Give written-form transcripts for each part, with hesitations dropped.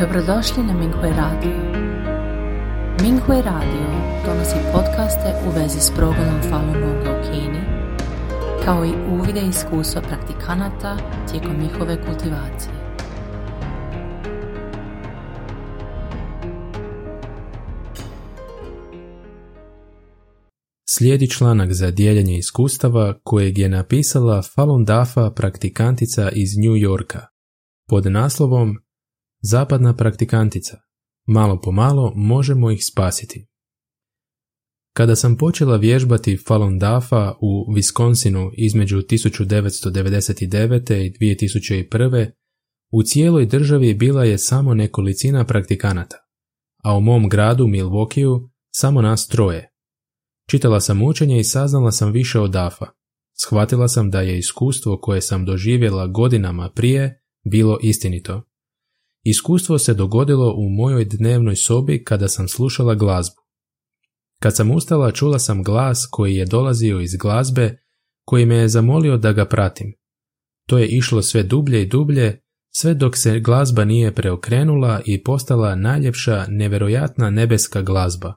Dobrodošli na Minghui Radio. Minghui Radio donosi podcaste u vezi s progledom Falun Gonga u Kini, kao i uvide iskustva praktikanata tijekom njihove kultivacije. Slijedi članak za dijeljenje iskustava kojeg je napisala Falun Dafa praktikantica iz New Yorka pod naslovom Zapadna praktikantica. Malo po malo možemo ih spasiti. Kada sam počela vježbati Falun Dafa u Wisconsinu između 1999. i 2001. u cijeloj državi bila je samo nekolicina praktikanata, a u mom gradu Milwaukeeu samo nas troje. Čitala sam učenje i saznala sam više o Dafa. Shvatila sam da je iskustvo koje sam doživjela godinama prije bilo istinito. Iskustvo se dogodilo u mojoj dnevnoj sobi kada sam slušala glazbu. Kad sam ustala, čula sam glas koji je dolazio iz glazbe, koji me je zamolio da ga pratim. To je išlo sve dublje i dublje, sve dok se glazba nije preokrenula i postala najljepša, nevjerojatna nebeska glazba.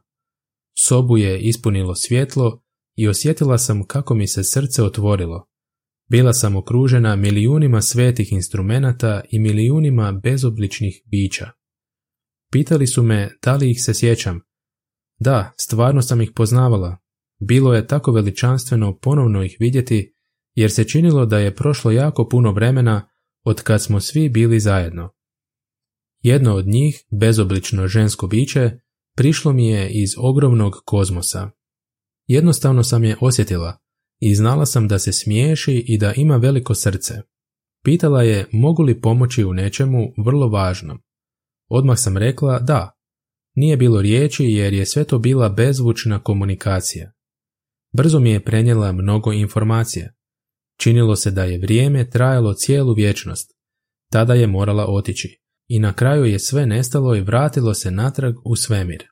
Sobu je ispunilo svjetlo i osjetila sam kako mi se srce otvorilo. Bila sam okružena milijunima svetih instrumenata i milijunima bezobličnih bića. Pitali su me da li ih se sjećam. Da, stvarno sam ih poznavala. Bilo je tako veličanstveno ponovno ih vidjeti, jer se činilo da je prošlo jako puno vremena od kad smo svi bili zajedno. Jedno od njih, bezoblično žensko biće, prišlo mi je iz ogromnog kozmosa. Jednostavno sam je osjetila i znala sam da se smiješi i da ima veliko srce. Pitala je mogu li pomoći u nečemu vrlo važnom. Odmah sam rekla da. Nije bilo riječi jer je sve to bila bezvučna komunikacija. Brzo mi je prenijela mnogo informacija. Činilo se da je vrijeme trajalo cijelu vječnost. Tada je morala otići. I na kraju je sve nestalo i vratilo se natrag u svemir.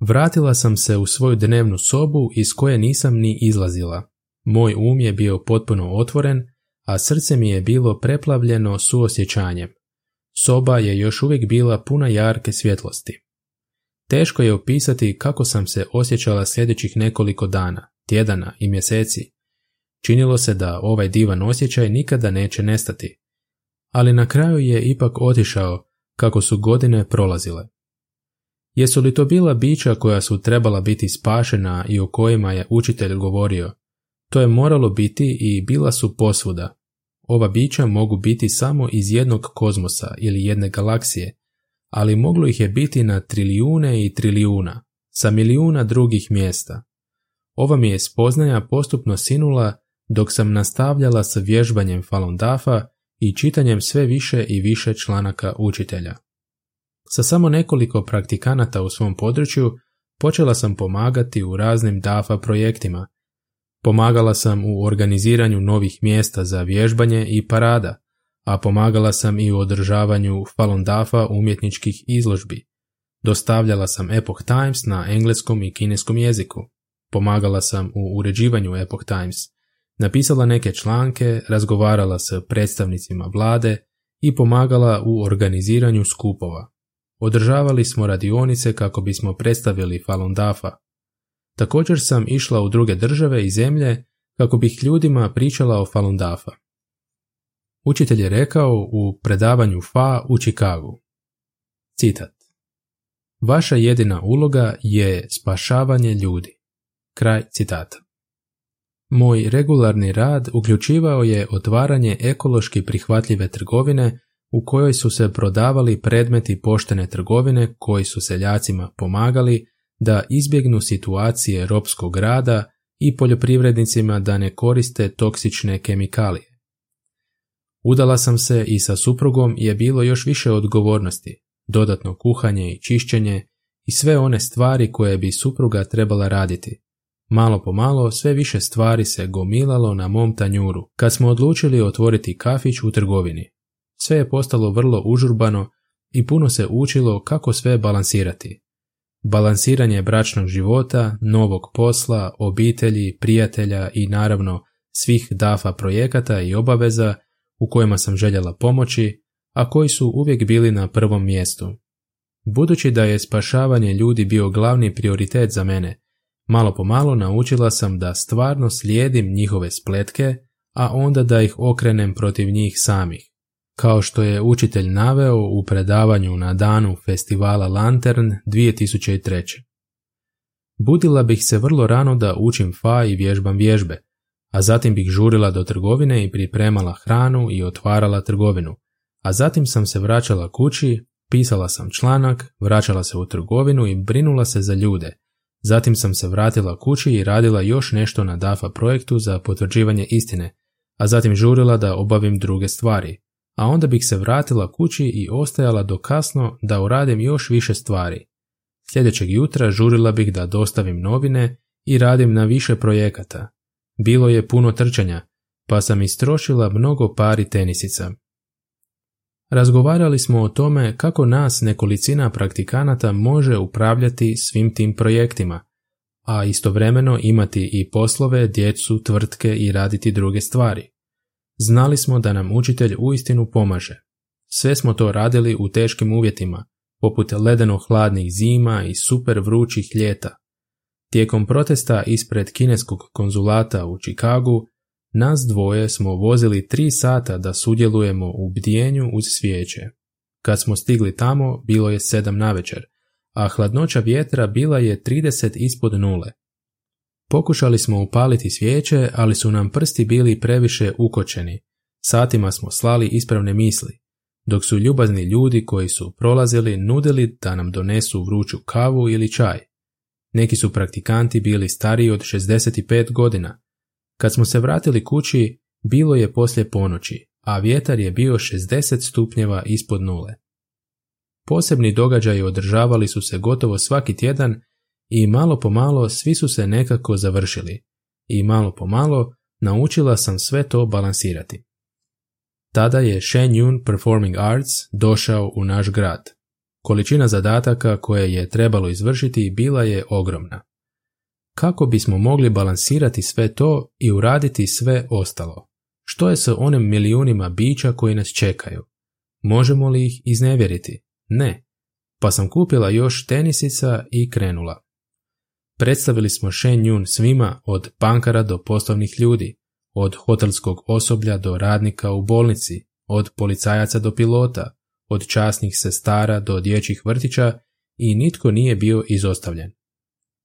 Vratila sam se u svoju dnevnu sobu iz koje nisam ni izlazila. Moj um je bio potpuno otvoren, a srce mi je bilo preplavljeno suosjećanjem. Soba je još uvijek bila puna jarke svjetlosti. Teško je opisati kako sam se osjećala sljedećih nekoliko dana, tjedana i mjeseci. Činilo se da ovaj divan osjećaj nikada neće nestati. Ali na kraju je ipak otišao kako su godine prolazile. Jesu li to bila bića koja su trebala biti spašena i o kojima je učitelj govorio? To je moralo biti i bila su posvuda. Ova bića mogu biti samo iz jednog kozmosa ili jedne galaksije, ali moglo ih je biti na trilijune i trilijuna, sa milijuna drugih mjesta. Ova mi je spoznaja postupno sinula dok sam nastavljala sa vježbanjem Falun Dafa i čitanjem sve više i više članaka učitelja. Sa samo nekoliko praktikanata u svom području počela sam pomagati u raznim DAFA projektima. Pomagala sam u organiziranju novih mjesta za vježbanje i parada, a pomagala sam i u održavanju Falun Dafa umjetničkih izložbi. Dostavljala sam Epoch Times na engleskom i kineskom jeziku. Pomagala sam u uređivanju Epoch Times. Napisala neke članke, razgovarala s predstavnicima vlade i pomagala u organiziranju skupova. Održavali smo radionice kako bismo predstavili Falun Dafa. Također sam išla u druge države i zemlje kako bih ljudima pričala o Falun Dafa. Učitelj je rekao u predavanju Fa u Chicagu. Citat. Vaša jedina uloga je spašavanje ljudi. Kraj citata. Moj regularni rad uključivao je otvaranje ekološki prihvatljive trgovine u kojoj su se prodavali predmeti poštene trgovine koji su seljacima pomagali da izbjegnu situacije ropskog rada i poljoprivrednicima da ne koriste toksične kemikalije. Udala sam se i sa suprugom je bilo još više odgovornosti, dodatno kuhanje i čišćenje i sve one stvari koje bi supruga trebala raditi. Malo po malo sve više stvari se gomilalo na mom tanjuru kad smo odlučili otvoriti kafić u trgovini. Sve je postalo vrlo užurbano i puno se učilo kako sve balansirati. Balansiranje bračnog života, novog posla, obitelji, prijatelja i naravno svih DAFA projekata i obaveza u kojima sam željela pomoći, a koji su uvijek bili na prvom mjestu. Budući da je spašavanje ljudi bio glavni prioritet za mene, malo po malo naučila sam da stvarno slijedim njihove spletke, a onda da ih okrenem protiv njih samih. Kao što je učitelj naveo u predavanju na danu festivala Lantern 2003. Budila bih se vrlo rano da učim fa i vježbam vježbe, a zatim bih žurila do trgovine i pripremala hranu i otvarala trgovinu, a zatim sam se vraćala kući, pisala sam članak, vraćala se u trgovinu i brinula se za ljude. Zatim sam se vratila kući i radila još nešto na Dafa projektu za potvrđivanje istine, a zatim žurila da obavim druge stvari, a onda bih se vratila kući i ostajala do kasno da uradim još više stvari. Sljedećeg jutra žurila bih da dostavim novine i radim na više projekata. Bilo je puno trčanja, pa sam istrošila mnogo pari tenisica. Razgovarali smo o tome kako nas nekolicina praktikanata može upravljati svim tim projektima, a istovremeno imati i poslove, djecu, tvrtke i raditi druge stvari. Znali smo da nam učitelj uistinu pomaže. Sve smo to radili u teškim uvjetima, poput ledeno-hladnih zima i super vrućih ljeta. Tijekom protesta ispred kineskog konzulata u Chicagu, nas dvoje smo vozili 3 sata da sudjelujemo u bdijenju uz svijeće. Kad smo stigli tamo, bilo je 7 navečer, a hladnoća vjetra bila je 30 ispod nule. Pokušali smo upaliti svijeće, ali su nam prsti bili previše ukočeni. Satima smo slali ispravne misli, dok su ljubazni ljudi koji su prolazili nudili da nam donesu vruću kavu ili čaj. Neki su praktikanti bili stariji od 65 godina. Kad smo se vratili kući, bilo je poslije ponoći, a vjetar je bio 60 stupnjeva ispod nule. Posebni događaji održavali su se gotovo svaki tjedan i malo po malo svi su se nekako završili. I malo po malo naučila sam sve to balansirati. Tada je Shen Yun Performing Arts došao u naš grad. Količina zadataka koje je trebalo izvršiti bila je ogromna. Kako bismo mogli balansirati sve to i uraditi sve ostalo? Što je sa onim milijunima bića koji nas čekaju? Možemo li ih iznevjeriti? Ne. Pa sam kupila još tenisica i krenula. Predstavili smo Shen Yun svima, od bankara do poslovnih ljudi, od hotelskog osoblja do radnika u bolnici, od policajaca do pilota, od časnih sestara do dječjih vrtića i nitko nije bio izostavljen.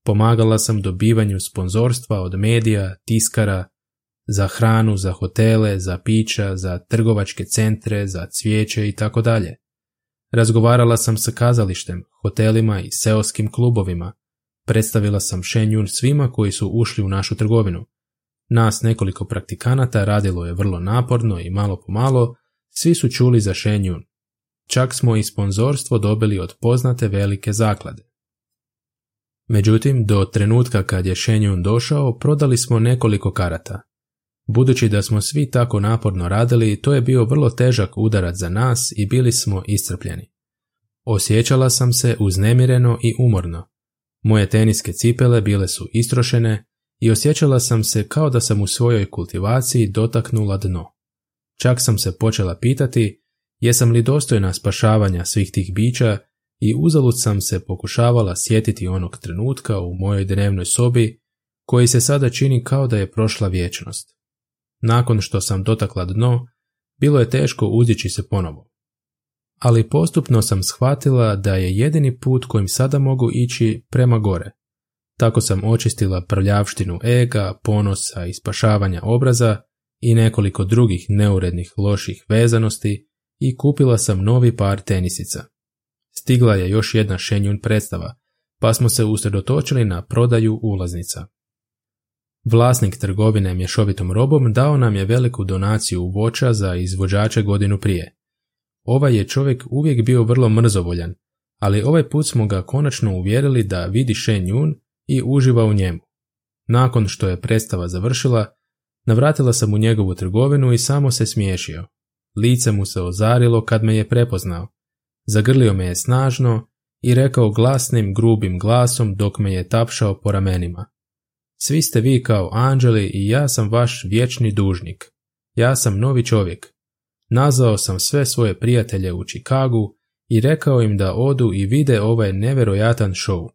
Pomagala sam dobivanju sponzorstva od medija, tiskara, za hranu, za hotele, za pića, za trgovačke centre, za cvijeće itd. Razgovarala sam sa kazalištem, hotelima i seoskim klubovima. Predstavila sam Shen Yun svima koji su ušli u našu trgovinu. Nas nekoliko praktikanata radilo je vrlo naporno i malo po malo svi su čuli za Shen Yun. Čak smo i sponzorstvo dobili od poznate velike zaklade. Međutim, do trenutka kad je Shen Yun došao, prodali smo nekoliko karata. Budući da smo svi tako naporno radili, to je bio vrlo težak udarac za nas i bili smo iscrpljeni. Osjećala sam se uznemireno i umorno. Moje teniske cipele bile su istrošene i osjećala sam se kao da sam u svojoj kultivaciji dotaknula dno. Čak sam se počela pitati jesam li dostojna spašavanja svih tih bića i uzalud sam se pokušavala sjetiti onog trenutka u mojoj dnevnoj sobi koji se sada čini kao da je prošla vječnost. Nakon što sam dotakla dno, bilo je teško uzdići se ponovo. Ali postupno sam shvatila da je jedini put kojim sada mogu ići prema gore. Tako sam očistila prljavštinu ega, ponosa i spašavanja obraza i nekoliko drugih neurednih loših vezanosti i kupila sam novi par tenisica. Stigla je još jedna Shen Yun predstava, pa smo se usredotočili na prodaju ulaznica. Vlasnik trgovine mješovitom robom dao nam je veliku donaciju voća za izvođače godinu prije. Ovaj je čovjek uvijek bio vrlo mrzovoljan, ali ovaj put smo ga konačno uvjerili da vidi Shen Yun i uživa u njemu. Nakon što je predstava završila, navratila sam u njegovu trgovinu i samo se smiješio. Lice mu se ozarilo kad me je prepoznao. Zagrlio me je snažno i rekao glasnim, grubim glasom dok me je tapšao po ramenima. Svi ste vi kao anđeli i ja sam vaš vječni dužnik. Ja sam novi čovjek. Nazvao sam sve svoje prijatelje u Chicagu i rekao im da odu i vide ovaj nevjerojatan show.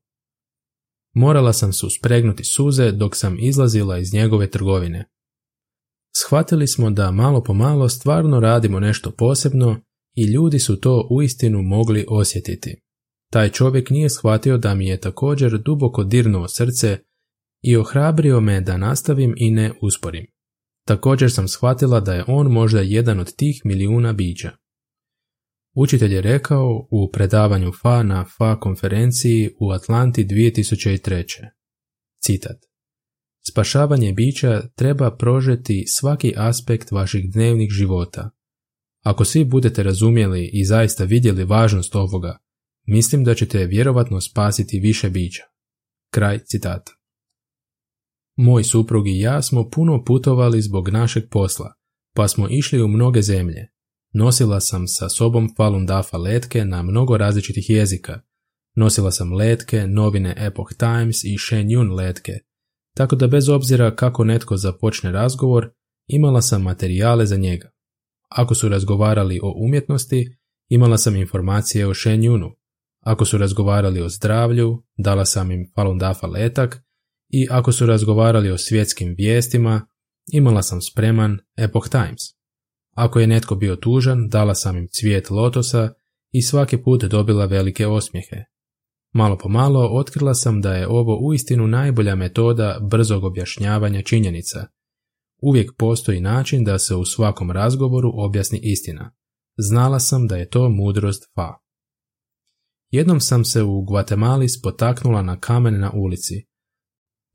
Morala sam suspregnuti suze dok sam izlazila iz njegove trgovine. Shvatili smo da malo po malo stvarno radimo nešto posebno i ljudi su to uistinu mogli osjetiti. Taj čovjek nije shvatio da mi je također duboko dirnuo srce i ohrabrio me da nastavim i ne usporim. Također sam shvatila da je on možda jedan od tih milijuna bića. Učitelj je rekao u predavanju FA na FA konferenciji u Atlanti 2003. Citat: "Spašavanje bića treba prožeti svaki aspekt vaših dnevnih života. Ako svi budete razumjeli i zaista vidjeli važnost ovoga, mislim da ćete vjerovatno spasiti više bića." Kraj citata. Moj suprug i ja smo puno putovali zbog našeg posla, pa smo išli u mnoge zemlje. Nosila sam sa sobom Falun Dafa letke na mnogo različitih jezika. Nosila sam letke, novine Epoch Times i Shen Yun letke, tako da bez obzira kako netko započne razgovor, imala sam materijale za njega. Ako su razgovarali o umjetnosti, imala sam informacije o Shen Yunu. Ako su razgovarali o zdravlju, dala sam im Falun Dafa letak, i ako su razgovarali o svjetskim vijestima, imala sam spreman Epoch Times. Ako je netko bio tužan, dala sam im cvijet lotosa i svaki put dobila velike osmijehe. Malo po malo otkrila sam da je ovo uistinu najbolja metoda brzog objašnjavanja činjenica. Uvijek postoji način da se u svakom razgovoru objasni istina. Znala sam da je to mudrost Fa. Jednom sam se u Guatemali spotaknula na kamen na ulici.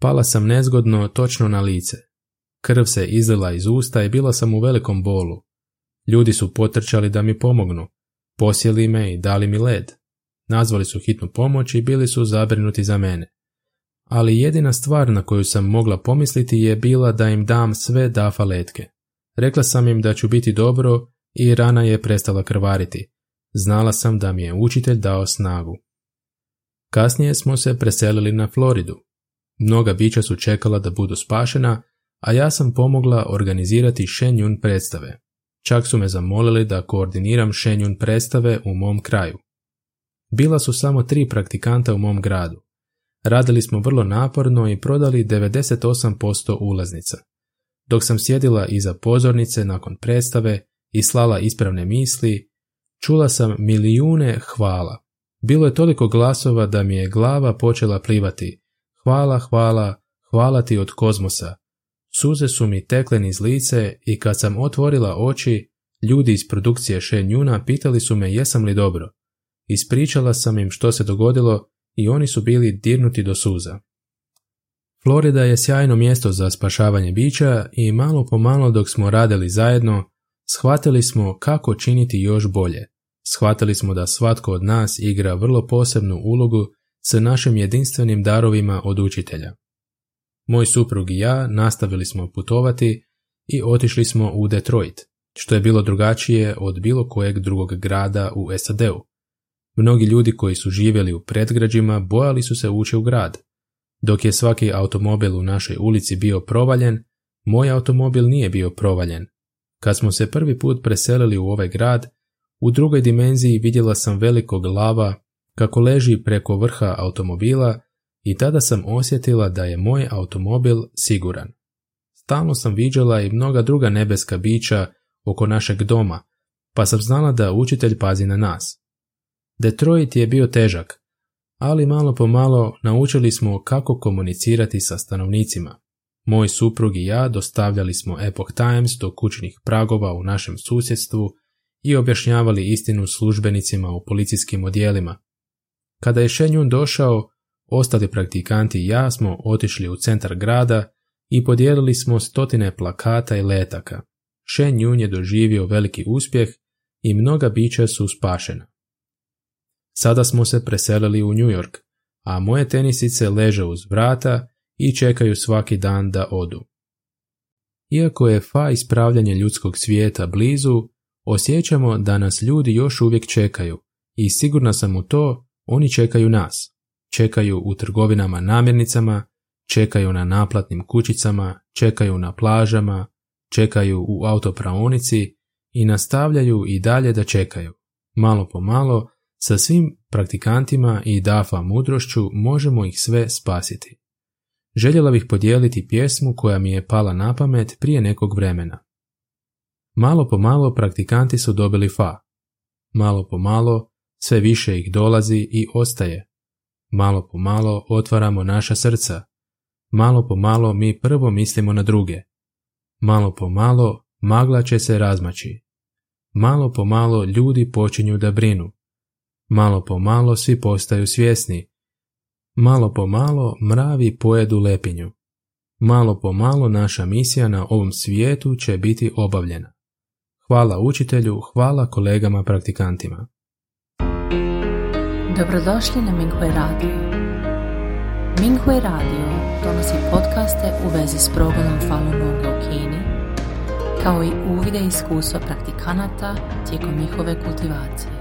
Pala sam nezgodno točno na lice. Krv se izlila iz usta i bila sam u velikom bolu. Ljudi su potrčali da mi pomognu. Posjeli me i dali mi led. Nazvali su hitnu pomoć i bili su zabrinuti za mene. Ali jedina stvar na koju sam mogla pomisliti je bila da im dam sve Dafa letke. Rekla sam im da ću biti dobro i rana je prestala krvariti. Znala sam da mi je učitelj dao snagu. Kasnije smo se preselili na Floridu. Mnoga bića su čekala da budu spašena, a ja sam pomogla organizirati Shen Yun predstave. Čak su me zamolili da koordiniram Shen Yun predstave u mom kraju. Bila su samo 3 praktikanta u mom gradu. Radili smo vrlo naporno i prodali 98% ulaznica. Dok sam sjedila iza pozornice nakon predstave i slala ispravne misli, čula sam milijune hvala. Bilo je toliko glasova da mi je glava počela plivati. Hvala, hvala, hvala ti od kozmosa. Suze su mi tekle niz lice i kad sam otvorila oči, ljudi iz produkcije Shen Yuna pitali su me jesam li dobro. Ispričala sam im što se dogodilo i oni su bili dirnuti do suza. Florida je sjajno mjesto za spašavanje bića i malo po malo dok smo radili zajedno, shvatili smo kako činiti još bolje. Shvatili smo da svatko od nas igra vrlo posebnu ulogu s našim jedinstvenim darovima od učitelja. Moj suprug i ja nastavili smo putovati i otišli smo u Detroit, što je bilo drugačije od bilo kojeg drugog grada u SAD-u. Mnogi ljudi koji su živjeli u predgrađima bojali su se ući u grad. Dok je svaki automobil u našoj ulici bio provaljen, moj automobil nije bio provaljen. Kad smo se prvi put preselili u ovaj grad, u drugoj dimenziji vidjela sam velikog lava kako leži preko vrha automobila i tada sam osjetila da je moj automobil siguran. Stalno sam viđala i mnoga druga nebeska bića oko našeg doma, pa sam znala da učitelj pazi na nas. Detroit je bio težak, ali malo po malo naučili smo kako komunicirati sa stanovnicima. Moj suprug i ja dostavljali smo Epoch Times do kućnih pragova u našem susjedstvu i objašnjavali istinu službenicima u policijskim odjelima. Kada je Shen Yun došao, ostali praktikanti i ja smo otišli u centar grada i podijelili smo stotine plakata i letaka. Shen Yun je doživio veliki uspjeh i mnoga bića su spašena. Sada smo se preselili u New York, a moje tenisice leže uz vrata i čekaju svaki dan da odu. Iako je Fa ispravljanje ljudskog svijeta blizu, osjećamo da nas ljudi još uvijek čekaju i sigurna sam u to, oni čekaju nas. Čekaju u trgovinama namirnicama, čekaju na naplatnim kućicama, čekaju na plažama, čekaju u autopraonici i nastavljaju i dalje da čekaju. Malo po malo, sa svim praktikantima i Dafa mudrošću možemo ih sve spasiti. Željela bih podijeliti pjesmu koja mi je pala na pamet prije nekog vremena. Malo po malo praktikanti su dobili fa. Malo po malo, sve više ih dolazi i ostaje. Malo po malo otvaramo naša srca. Malo po malo mi prvo mislimo na druge. Malo po malo magla će se razmaći. Malo po malo ljudi počinju da brinu. Malo po malo svi postaju svjesni. Malo po malo mravi pojedu lepinju. Malo po malo naša misija na ovom svijetu će biti obavljena. Hvala učitelju, hvala kolegama praktikantima. Dobrodošli na Minghui Radio. Minghui Radio donosi podcaste u vezi s progledom Falun Gonga u Kini, kao i uvide iskustva praktikanata tijekom njihove kultivacije.